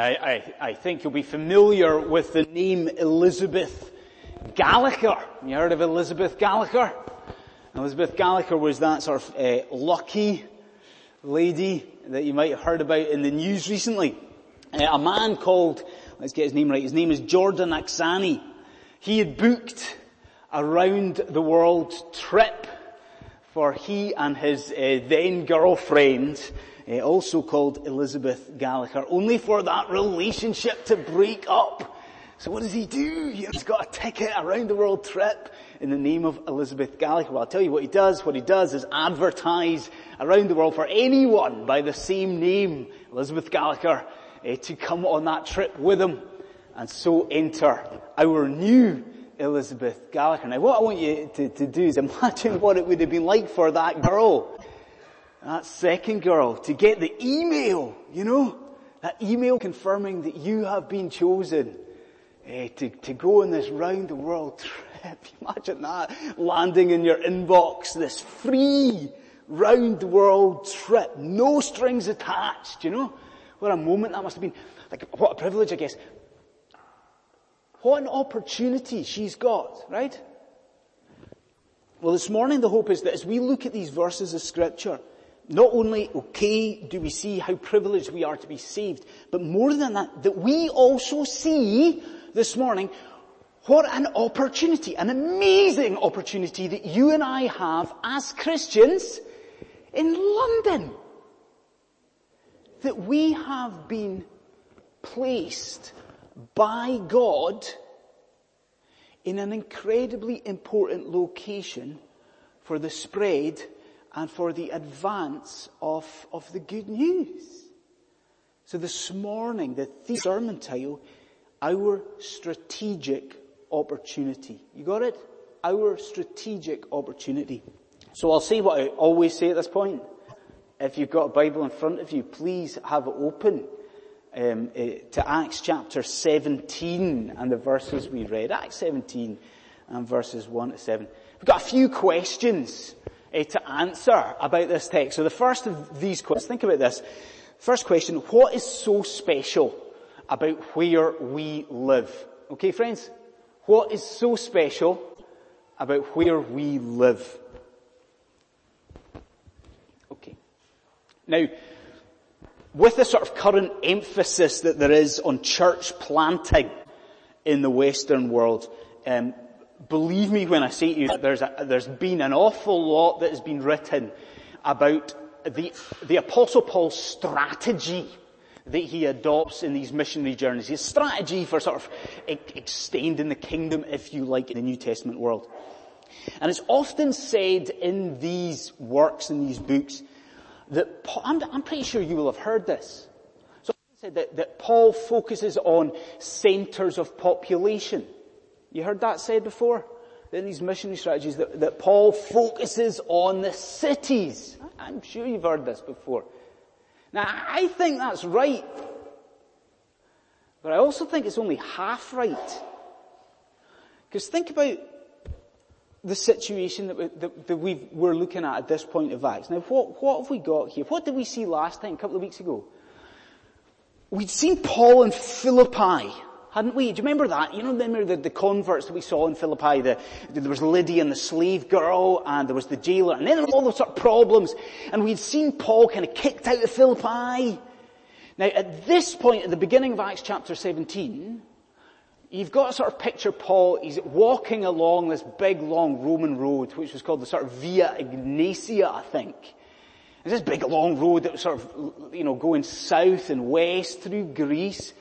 I think you'll be familiar with the name Elizabeth Gallagher. You heard of Elizabeth Gallagher? Elizabeth Gallagher was that sort of lucky lady that you might have heard about in the news recently. A man called, let's get his name right, his name is Jordan Axani. He had booked a round-the-world trip for he and his then-girlfriend, also called Elizabeth Gallagher, only for that relationship to break up. So what does he do? He's got a ticket, a round-the-world trip in the name of Elizabeth Gallagher. Well, I'll tell you what he does. What he does is advertise around the world for anyone by the same name, Elizabeth Gallagher, to come on that trip with him and so enter our new Elizabeth Gallagher. Now, what I want you to do is imagine what it would have been like for that girl, that second girl, to get the email, you know, that email confirming that you have been chosen to go on this round-the-world trip. Imagine that landing in your inbox, this free round-the-world trip, no strings attached, you know. What a moment that must have been. Like, what a privilege, I guess. What an opportunity she's got, right? Well, this morning the hope is that as we look at these verses of Scripture, not only, do we see how privileged we are to be saved, but more than that, that we also see this morning what an opportunity, an amazing opportunity that you and I have as Christians in London. That we have been placed by God in an incredibly important location for the spread and for the advance of the good news. So this morning, the sermon title, Our Strategic Opportunity. You got it? Our Strategic Opportunity. So I'll say what I always say at this point. If you've got a Bible in front of you, please have it open to Acts chapter 17 and the verses we read. Acts 17 and verses 1 to 7. We've got a few questions to answer about this text. So the first of these questions, think about this. First question, what is so special about where we live? Okay, friends? What is so special about where we live? Now, with the sort of current emphasis that there is on church planting in the Western world, believe me when I say to you that there's been an awful lot that has been written about the Apostle Paul's strategy that he adopts in these missionary journeys. His strategy for sort of extending the kingdom, if you like, in the New Testament world. And it's often said in these works, in these books, that Paul, I'm pretty sure you will have heard this. So I said that Paul focuses on centres of population. You heard that said before? In these missionary strategies, that Paul focuses on the cities. I'm sure you've heard this before. Now, I think that's right. But I also think it's only half right. Because think about the situation that we're looking at this point of Acts. Now, what have we got here? What did we see last time, a couple of weeks ago? We'd seen Paul in Philippi, hadn't we? Do you remember that? You know, remember the converts that we saw in Philippi? There was Lydia and the slave girl, and there was the jailer, and then there were all those sort of problems. And we'd seen Paul kind of kicked out of Philippi. Now, at this point, at the beginning of Acts chapter 17... you've got a sort of picture, Paul, he's walking along this big, long Roman road, which was called the sort of Via Ignatia, I think. It's this big, long road that was sort of, you know, going south and west through Greece.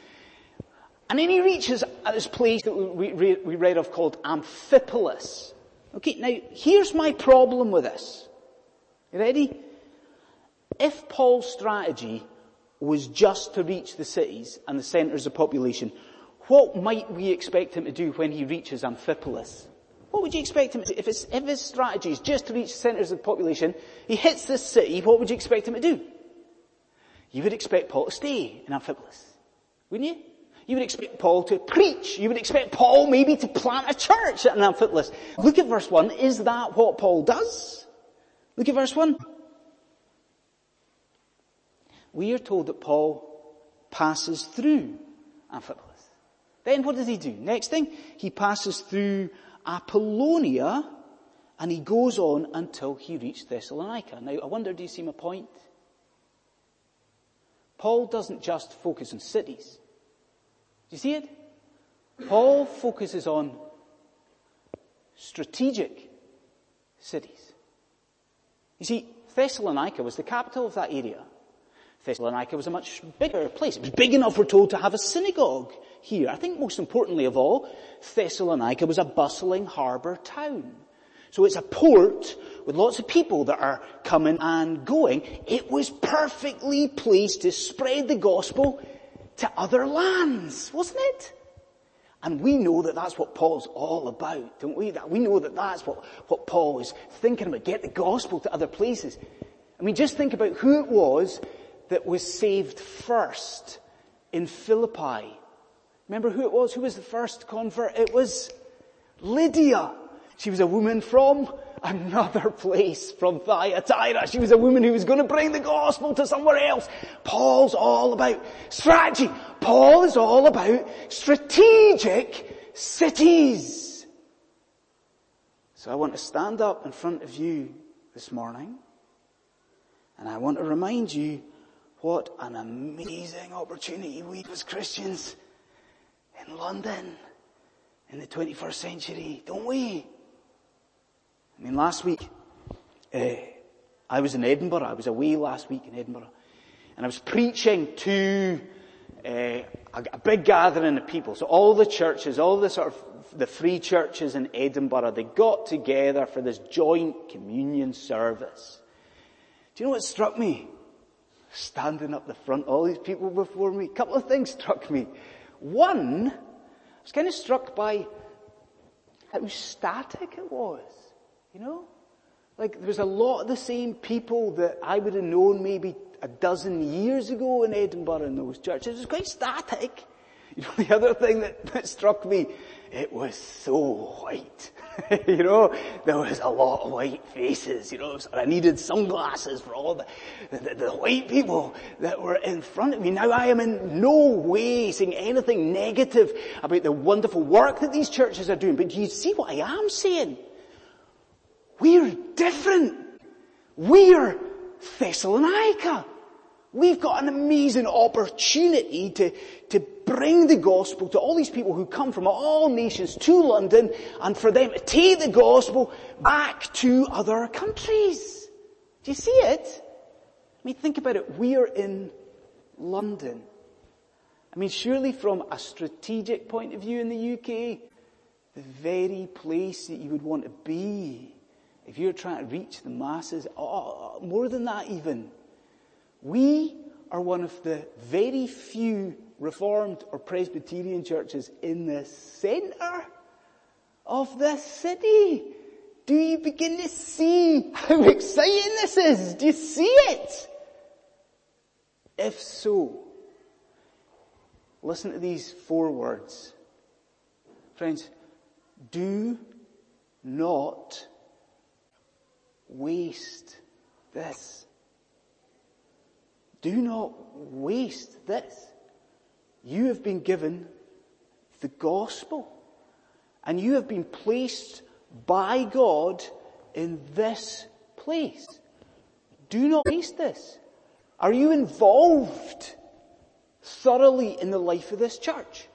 And then he reaches at this place that we read of called Amphipolis. Okay, now, here's my problem with this. You ready? If Paul's strategy was just to reach the cities and the centres of population, what might we expect him to do when he reaches Amphipolis? What would you expect him to do? If his strategy is just to reach centres of the population, he hits this city, what would you expect him to do? You would expect Paul to stay in Amphipolis, wouldn't you? You would expect Paul to preach. You would expect Paul maybe to plant a church in Amphipolis. Look at verse 1. Is that what Paul does? Look at verse 1. We are told that Paul passes through Amphipolis. Then what does he do? Next thing, he passes through Apollonia, and he goes on until he reached Thessalonica. Now, I wonder, do you see my point? Paul doesn't just focus on cities. Do you see it? Paul focuses on strategic cities. You see, Thessalonica was the capital of that area. Thessalonica was a much bigger place. It was big enough, we're told, to have a synagogue here. I think most importantly of all, Thessalonica was a bustling harbour town. So it's a port with lots of people that are coming and going. It was perfectly placed to spread the gospel to other lands, wasn't it? And we know that that's what Paul's all about, don't we? That we know that that's what Paul is thinking about, get the gospel to other places. I mean, just think about who it was that was saved first in Philippi. Remember who it was? Who was the first convert? It was Lydia. She was a woman from another place, from Thyatira. She was a woman who was going to bring the gospel to somewhere else. Paul's all about strategy. Paul is all about strategic cities. So I want to stand up in front of you this morning, and I want to remind you what an amazing opportunity we as Christians in London in the 21st century, don't we? I mean, last week, I was in Edinburgh. I was away last week in Edinburgh. And I was preaching to a big gathering of people. So all the churches, all the sort of the free churches in Edinburgh, they got together for this joint communion service. Do you know what struck me? Standing up the front, all these people before me. A couple of things struck me. One, I was kind of struck by how static it was. You know, like there was a lot of the same people that I would have known maybe a dozen years ago in Edinburgh in those churches. It was quite static. You know, the other thing that struck me, it was so white. You know, there was a lot of white faces. You know, so I needed sunglasses for all the white people that were in front of me. Now I am in no way saying anything negative about the wonderful work that these churches are doing, but do you see what I am saying? We're different. We're Thessalonica. We've got an amazing opportunity to bring the gospel to all these people who come from all nations to London, and for them to take the gospel back to other countries. Do you see it? I mean, think about it. We're in London. I mean, surely from a strategic point of view in the UK, the very place that you would want to be if you're trying to reach the masses, more than that even. We are one of the very few Reformed or Presbyterian churches in the centre of the city. Do you begin to see how exciting this is? Do you see it? If so, listen to these four words. Friends, do not waste this. Do not waste this. You have been given the gospel, and you have been placed by God in this place. Do not waste this. Are you involved thoroughly in the life of this church?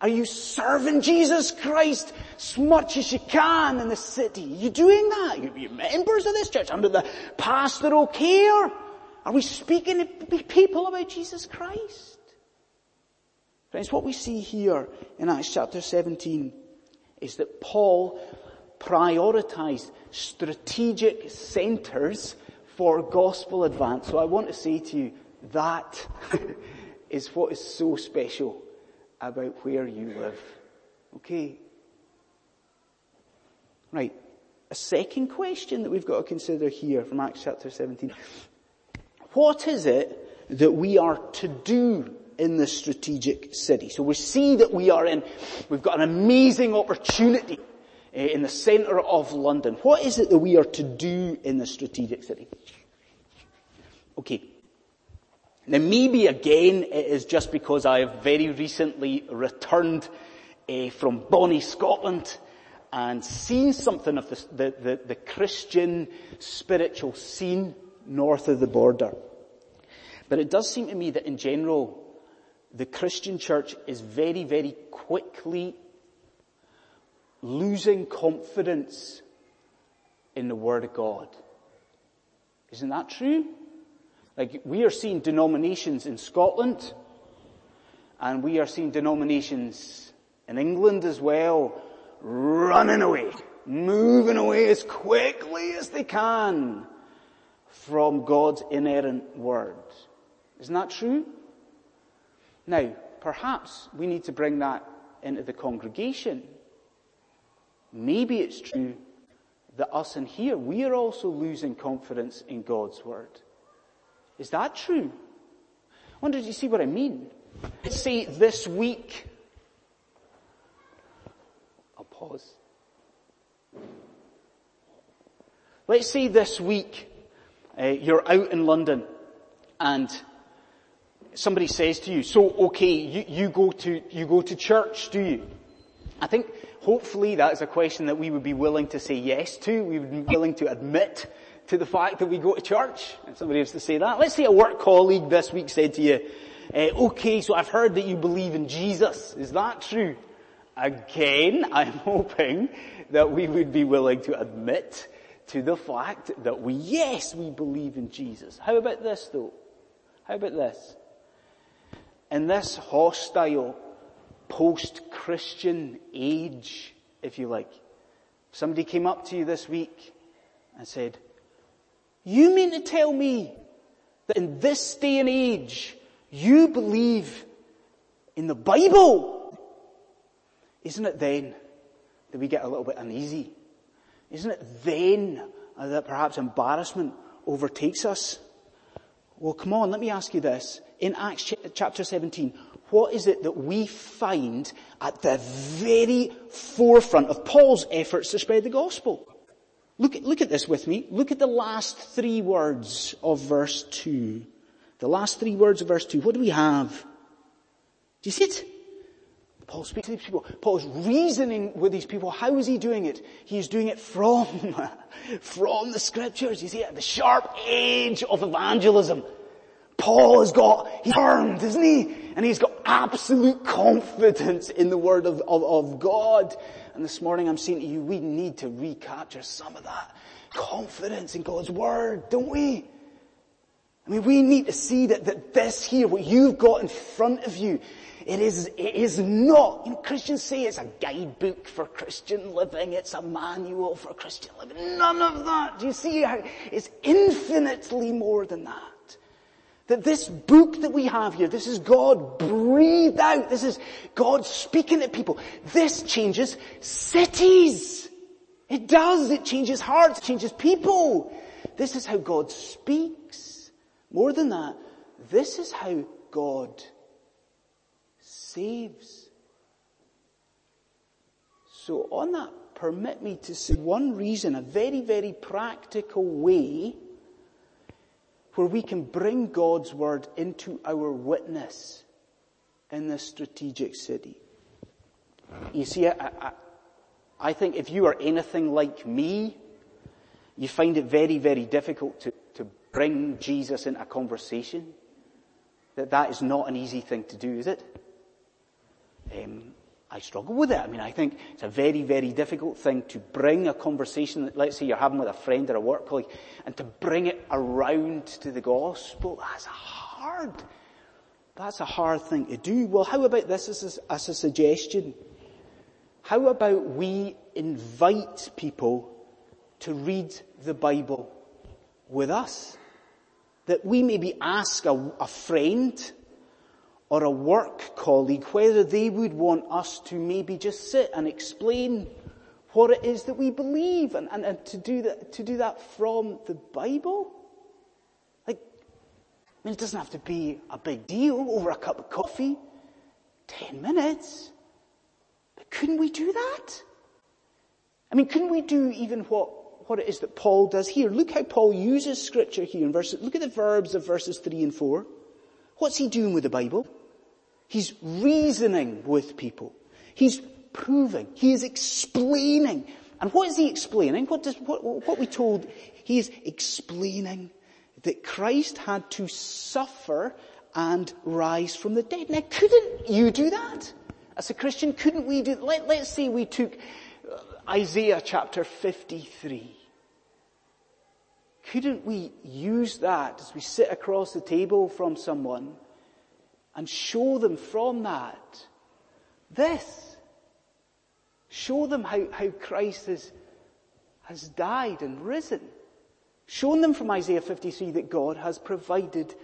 Are you serving Jesus Christ as much as you can in the city? Are you doing that? Are you members of this church under the pastoral care? Are we speaking to people about Jesus Christ? Friends, what we see here in Acts chapter 17 is that Paul prioritized strategic centers for gospel advance. So I want to say to you, that is what is so special about where you live. Okay. Right. A second question that we've got to consider here from Acts chapter 17. What is it that we are to do in the strategic city? So we see that we've got an amazing opportunity in the centre of London. What is it that we are to do in the strategic city? Okay. Now maybe again it is just because I have very recently returned from Bonnie, Scotland, and seen something of the Christian spiritual scene north of the border. But it does seem to me that in general, the Christian church is very, very quickly losing confidence in the Word of God. Isn't that true? Like, we are seeing denominations in Scotland, and we are seeing denominations in England as well, running away, moving away as quickly as they can from God's inerrant Word. Isn't that true? Now, perhaps we need to bring that into the congregation. Maybe it's true that us in here, we are also losing confidence in God's Word. Is that true? I wonder, do you see what I mean? Let's say this week, I'll pause. Let's say this week, you're out in London and somebody says to you, so okay, you go to church, do you? I think hopefully that is a question that we would be willing to say yes to. We would be willing to admit to the fact that we go to church. And somebody has to say that. Let's say a work colleague this week said to you, okay, so I've heard that you believe in Jesus. Is that true? Again, I'm hoping that we would be willing to admit to the fact that we believe in Jesus. How about this though? How about this? In this hostile, post-Christian age, if you like, somebody came up to you this week and said, you mean to tell me that in this day and age, you believe in the Bible? Isn't it then that we get a little bit uneasy? Isn't it then that perhaps embarrassment overtakes us? Well, come on, let me ask you this. In Acts chapter 17, what is it that we find at the very forefront of Paul's efforts to spread the gospel? Look at this with me. Look at the last three words of verse 2. The last three words of verse 2. What do we have? Do you see it? Paul speaks to these people. Paul's reasoning with these people. How is he doing it? He is doing it from the scriptures. You see, at the sharp edge of evangelism, Paul he's armed, isn't he? And he's got absolute confidence in the Word of God. And this morning I'm saying to you, we need to recapture some of that confidence in God's Word, don't we? I mean, we need to see that this here, what you've got in front of you, it is not, Christians say it's a guidebook for Christian living, it's a manual for Christian living. None of that. Do you see how it's infinitely more than that? That this book that we have here, this is God breathed out. This is God speaking to people. This changes cities. It does. It changes hearts. It changes people. This is how God speaks. More than that, this is how God saves. So on that, permit me to say one reason, a very, very practical way where we can bring God's Word into our witness in this strategic city. You see, I think if you are anything like me, you find it very, very difficult to bring Jesus into a conversation. That is not an easy thing to do, is it? I struggle with it. I mean, I think it's a very, very difficult thing to bring a conversation that, let's say, you're having with a friend or a work colleague, and to bring it around to the gospel. That's a hard thing to do. Well, how about this as a suggestion? How about we invite people to read the Bible with us? That we maybe ask a friend or a work colleague whether they would want us to maybe just sit and explain what it is that we believe and to do that from the Bible. Like, I mean, it doesn't have to be a big deal over a cup of coffee, 10 minutes. But couldn't we do that? I mean, couldn't we do even what it is that Paul does here? Look how Paul uses scripture here in verses, look at the verbs of verses 3 and 4. What's he doing with the Bible? He's reasoning with people. He's proving. He is explaining. And what is he explaining? What we told, he is explaining that Christ had to suffer and rise from the dead. Now, couldn't you do that? As a Christian, couldn't we do, let's say we took Isaiah chapter 53. Couldn't we use that as we sit across the table from someone and show them from that this? Show them how Christ has died and risen. Shown them from Isaiah 53 that God has provided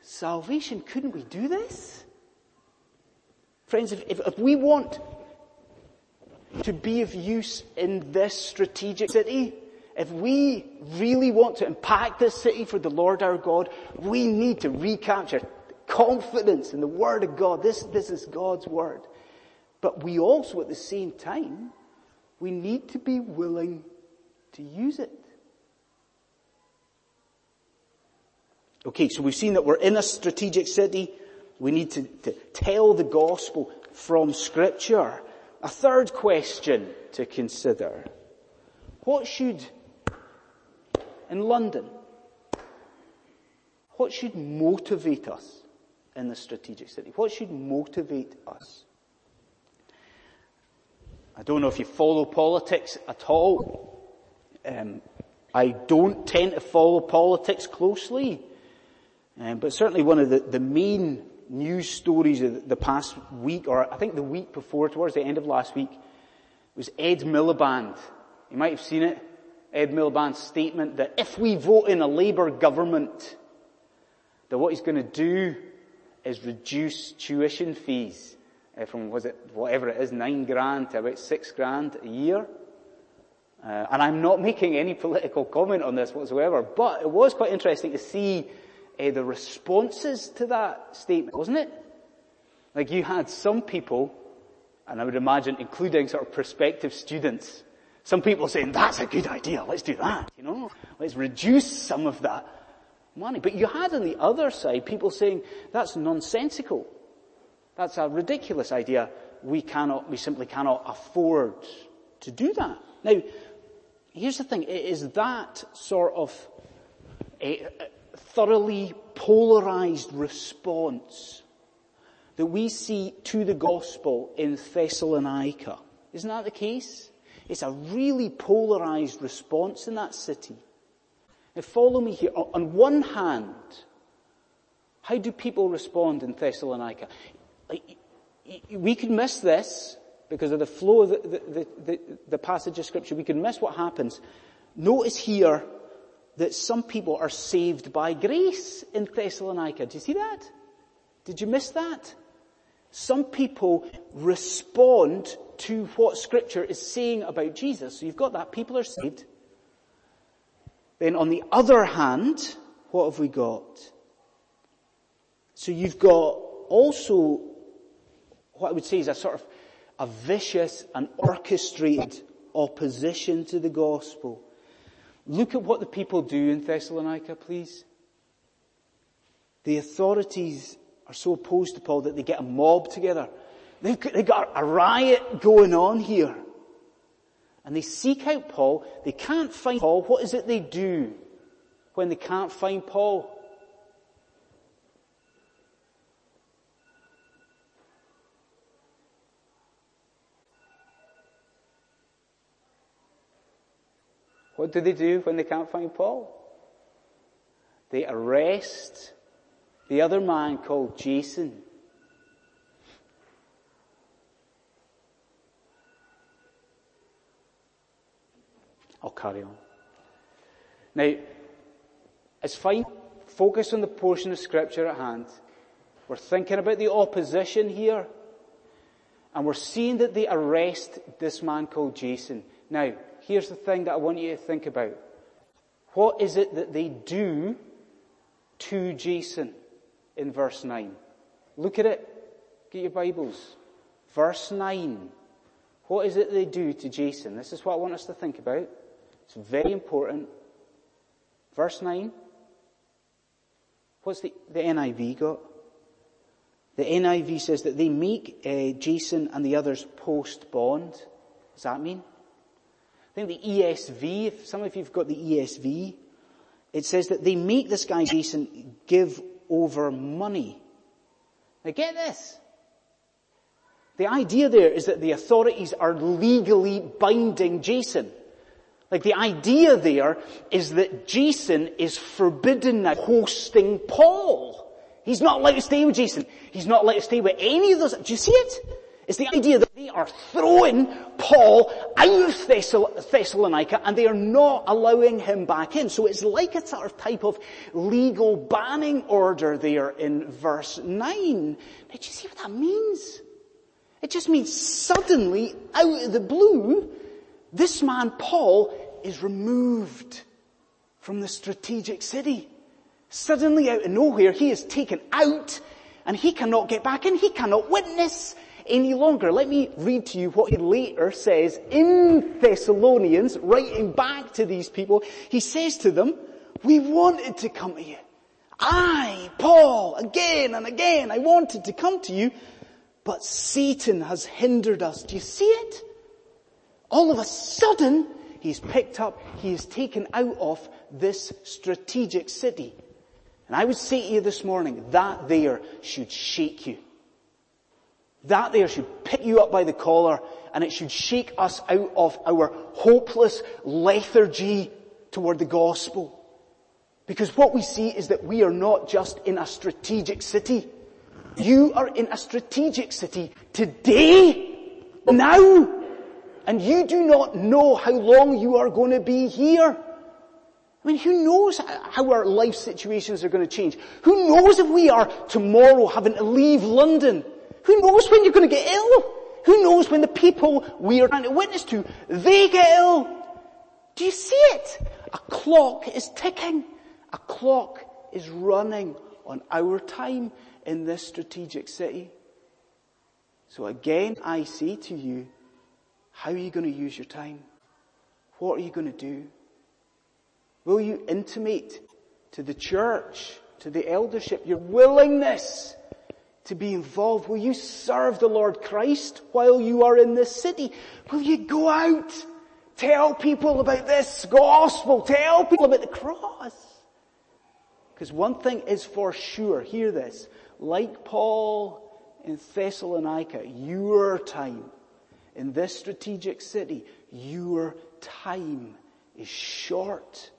salvation. Couldn't we do this? Friends, if we want to be of use in this strategic city, if we really want to impact this city for the Lord our God, we need to recapture confidence in the Word of God. This is God's Word. But we also, at the same time, we need to be willing to use it. Okay, so we've seen that we're in a strategic city. We need to tell the gospel from Scripture. A third question to consider. What should motivate us in the strategic city? What should motivate us? I don't know if you follow politics at all. I don't tend to follow politics closely. But certainly one of the main news stories of the past week, or I think the week before, towards the end of last week, was Ed Miliband. You might have seen it. Ed Miliband's statement that if we vote in a Labour government, that what he's going to do is reduce tuition fees from, was it, whatever it is, $9,000 to about $6,000 a year. And I'm not making any political comment on this whatsoever, but it was quite interesting to see the responses to that statement, wasn't it? Like, you had some people, and I would imagine including sort of prospective students, some people saying, that's a good idea, let's do that, you know, let's reduce some of that money. But you had on the other side people saying, that's nonsensical, that's a ridiculous idea, we simply cannot afford to do that. Now, here's the thing, it is that sort of thoroughly polarized response that we see to the gospel in Thessalonica. Isn't that the case? It's a really polarized response in that city. Now follow me here. On one hand, how do people respond in Thessalonica? We could miss this because of the flow of the passage of Scripture. We could miss what happens. Notice here that some people are saved by grace in Thessalonica. Do you see that? Did you miss that? Some people respond to what Scripture is saying about Jesus. So you've got that. People are saved. Then on the other hand, what have we got? So you've got also what I would say is a sort of a vicious and orchestrated opposition to the gospel. Look at what the people do in Thessalonica, please. The authorities are so opposed to Paul that they get a mob together. They've got a riot going on here. And they seek out Paul. They can't find Paul. What is it they do when they can't find Paul? What do they do when they can't find Paul? They arrest the other man called Jason. I'll carry on. Now, it's fine. Focus on the portion of Scripture at hand. We're thinking about the opposition here. And we're seeing that they arrest this man called Jason. Now, here's the thing that I want you to think about. What is it that they do to Jason in verse 9? Look at it. Get your Bibles. Verse 9. What is it they do to Jason? This is what I want us to think about. It's very important. Verse 9. What's the NIV got? The NIV says that they make Jason and the others post-bond. Does that mean? I think the ESV, if some of you have got the ESV, it says that they make this guy Jason give over money. Now get this. The idea there is that the authorities are legally binding Jason. Like the idea there is that Jason is forbidden now hosting Paul. He's not allowed to stay with Jason. He's not allowed to stay with any of those. Do you see it? It's the idea that they are throwing Paul out of Thessalonica and they are not allowing him back in. So it's like a sort of type of legal banning order there in verse 9. Now do you see what that means? It just means suddenly, out of the blue, this man Paul is removed from the strategic city. Suddenly out of nowhere, he is taken out and he cannot get back in. He cannot witness any longer. Let me read to you what he later says in Thessalonians, writing back to these people. He says to them, we wanted to come to you. I, Paul, again and again, I wanted to come to you, but Satan has hindered us. Do you see it? All of a sudden, he's picked up, he is taken out of this strategic city. And I would say to you this morning, that there should shake you. That there should pick you up by the collar, and it should shake us out of our hopeless lethargy toward the gospel. Because what we see is that we are not just in a strategic city. You are in a strategic city today, now, and you do not know how long you are going to be here. I mean, who knows how our life situations are going to change? Who knows if we are tomorrow having to leave London? Who knows when you're going to get ill? Who knows when the people we are trying to witness to, they get ill? Do you see it? A clock is ticking. A clock is running on our time in this strategic city. So again, I say to you, how are you going to use your time? What are you going to do? Will you intimate to the church, to the eldership, your willingness to be involved? Will you serve the Lord Christ while you are in this city? Will you go out, tell people about this gospel, tell people about the cross? Because one thing is for sure, hear this, like Paul in Thessalonica, your time in this strategic city, your time is short.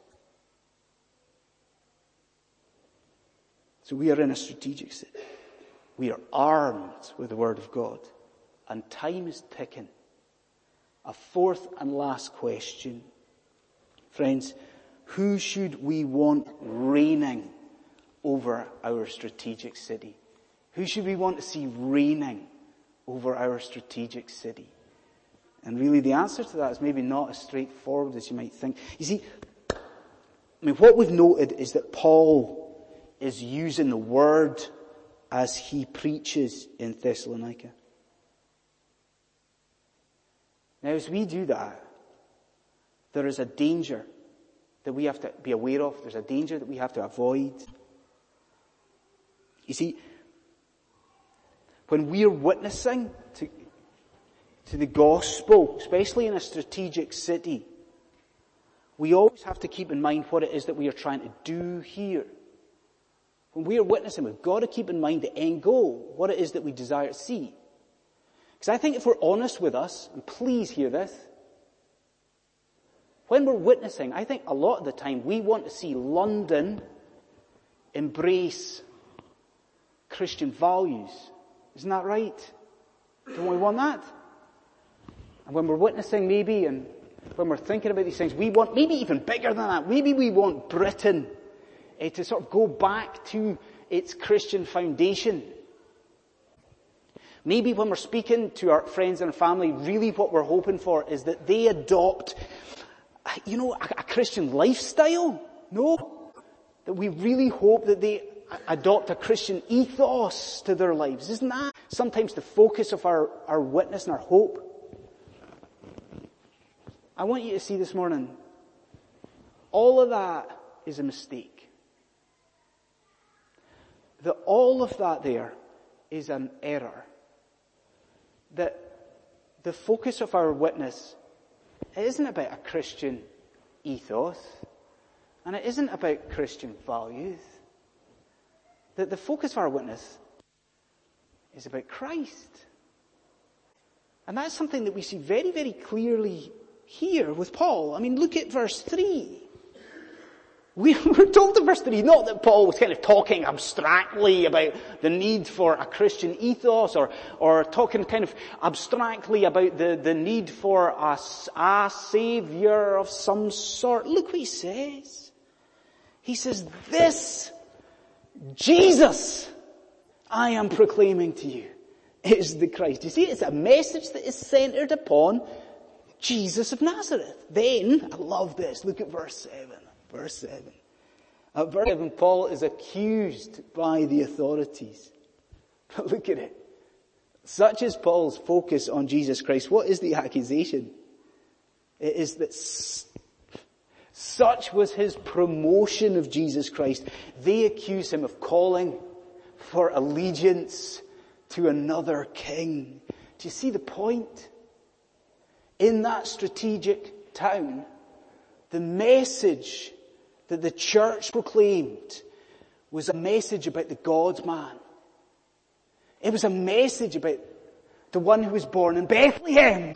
So we are in a strategic city. We are armed with the Word of God. And time is ticking. A fourth and last question. Friends, who should we want reigning over our strategic city? Who should we want to see reigning over our strategic city? And really the answer to that is maybe not as straightforward as you might think. You see, I mean, what we've noted is that Paul is using the word as he preaches in Thessalonica. Now, as we do that, there is a danger that we have to be aware of. There's a danger that we have to avoid. You see, when we are witnessing to the gospel, especially in a strategic city, we always have to keep in mind what it is that we are trying to do here. When we are witnessing, we've got to keep in mind the end goal, what it is that we desire to see. Because I think if we're honest with us, and please hear this, when we're witnessing, I think a lot of the time we want to see London embrace Christian values. Isn't that right? Don't we want that? And when we're witnessing maybe, and when we're thinking about these things, we want maybe even bigger than that. Maybe we want Britain to sort of go back to its Christian foundation. Maybe when we're speaking to our friends and family, really what we're hoping for is that they adopt, you know, a Christian lifestyle. No. That we really hope that they adopt a Christian ethos to their lives. Isn't that sometimes the focus of our witness and our hope? I want you to see this morning, all of that is a mistake. That all of that there is an error. That the focus of our witness, it isn't about a Christian ethos, and it isn't about Christian values. That the focus of our witness is about Christ. And that's something that we see very, very clearly here with Paul. I mean, look at verse 3. We're told in verse 3, not that Paul was kind of talking abstractly about the need for a Christian ethos or talking kind of abstractly about the need for a saviour of some sort. Look what he says. He says, this Jesus I am proclaiming to you is the Christ. You see, it's a message that is centred upon Jesus of Nazareth. Then, I love this, look at verse 7. At verse 7, Paul is accused by the authorities. But look at it. Such is Paul's focus on Jesus Christ. What is the accusation? It is that such was his promotion of Jesus Christ. They accuse him of calling for allegiance to another king. Do you see the point? In that strategic town, the message that the church proclaimed was a message about the God-man. It was a message about the one who was born in Bethlehem.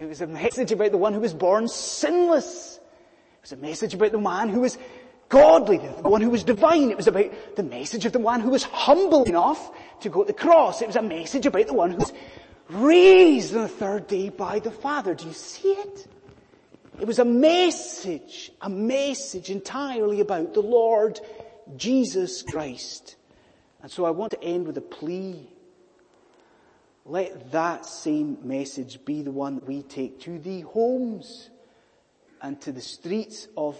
It was a message about the one who was born sinless. It was a message about the man who was godly, the one who was divine. It was about the message of the one who was humble enough to go to the cross. It was a message about the one who was raised on the third day by the Father. Do you see it? It was a message entirely about the Lord Jesus Christ. And so I want to end with a plea. Let that same message be the one that we take to the homes and to the streets of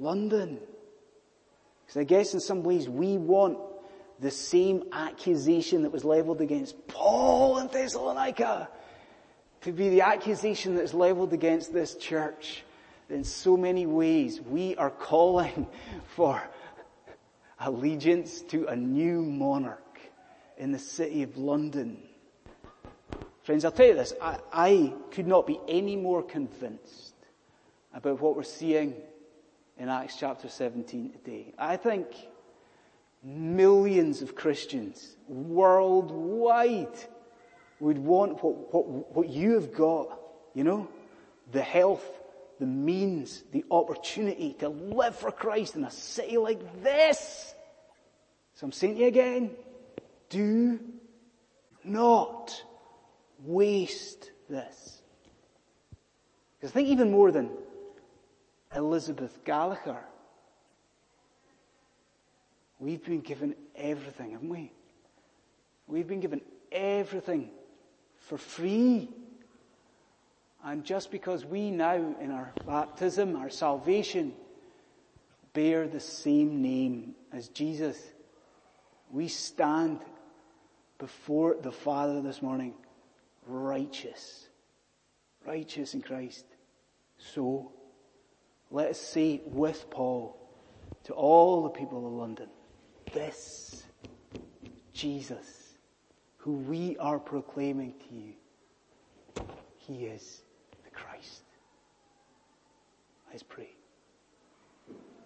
London. Because I guess in some ways we want the same accusation that was levelled against Paul in Thessalonica to be the accusation that is levelled against this church. In so many ways, we are calling for allegiance to a new monarch in the city of London. Friends, I'll tell you this, I could not be any more convinced about what we're seeing in Acts chapter 17 today. I think millions of Christians worldwide would want what you have got, you know? The health, the means, the opportunity to live for Christ in a city like this. So I'm saying to you again, do not waste this. Because I think even more than Elizabeth Gallagher, we've been given everything, haven't we? We've been given everything for free. And just because we now in our baptism, our salvation, bear the same name as Jesus, we stand before the Father this morning righteous in Christ. So let us say with Paul to all the people of London, this Jesus who we are proclaiming to you, he is the Christ. Let's pray.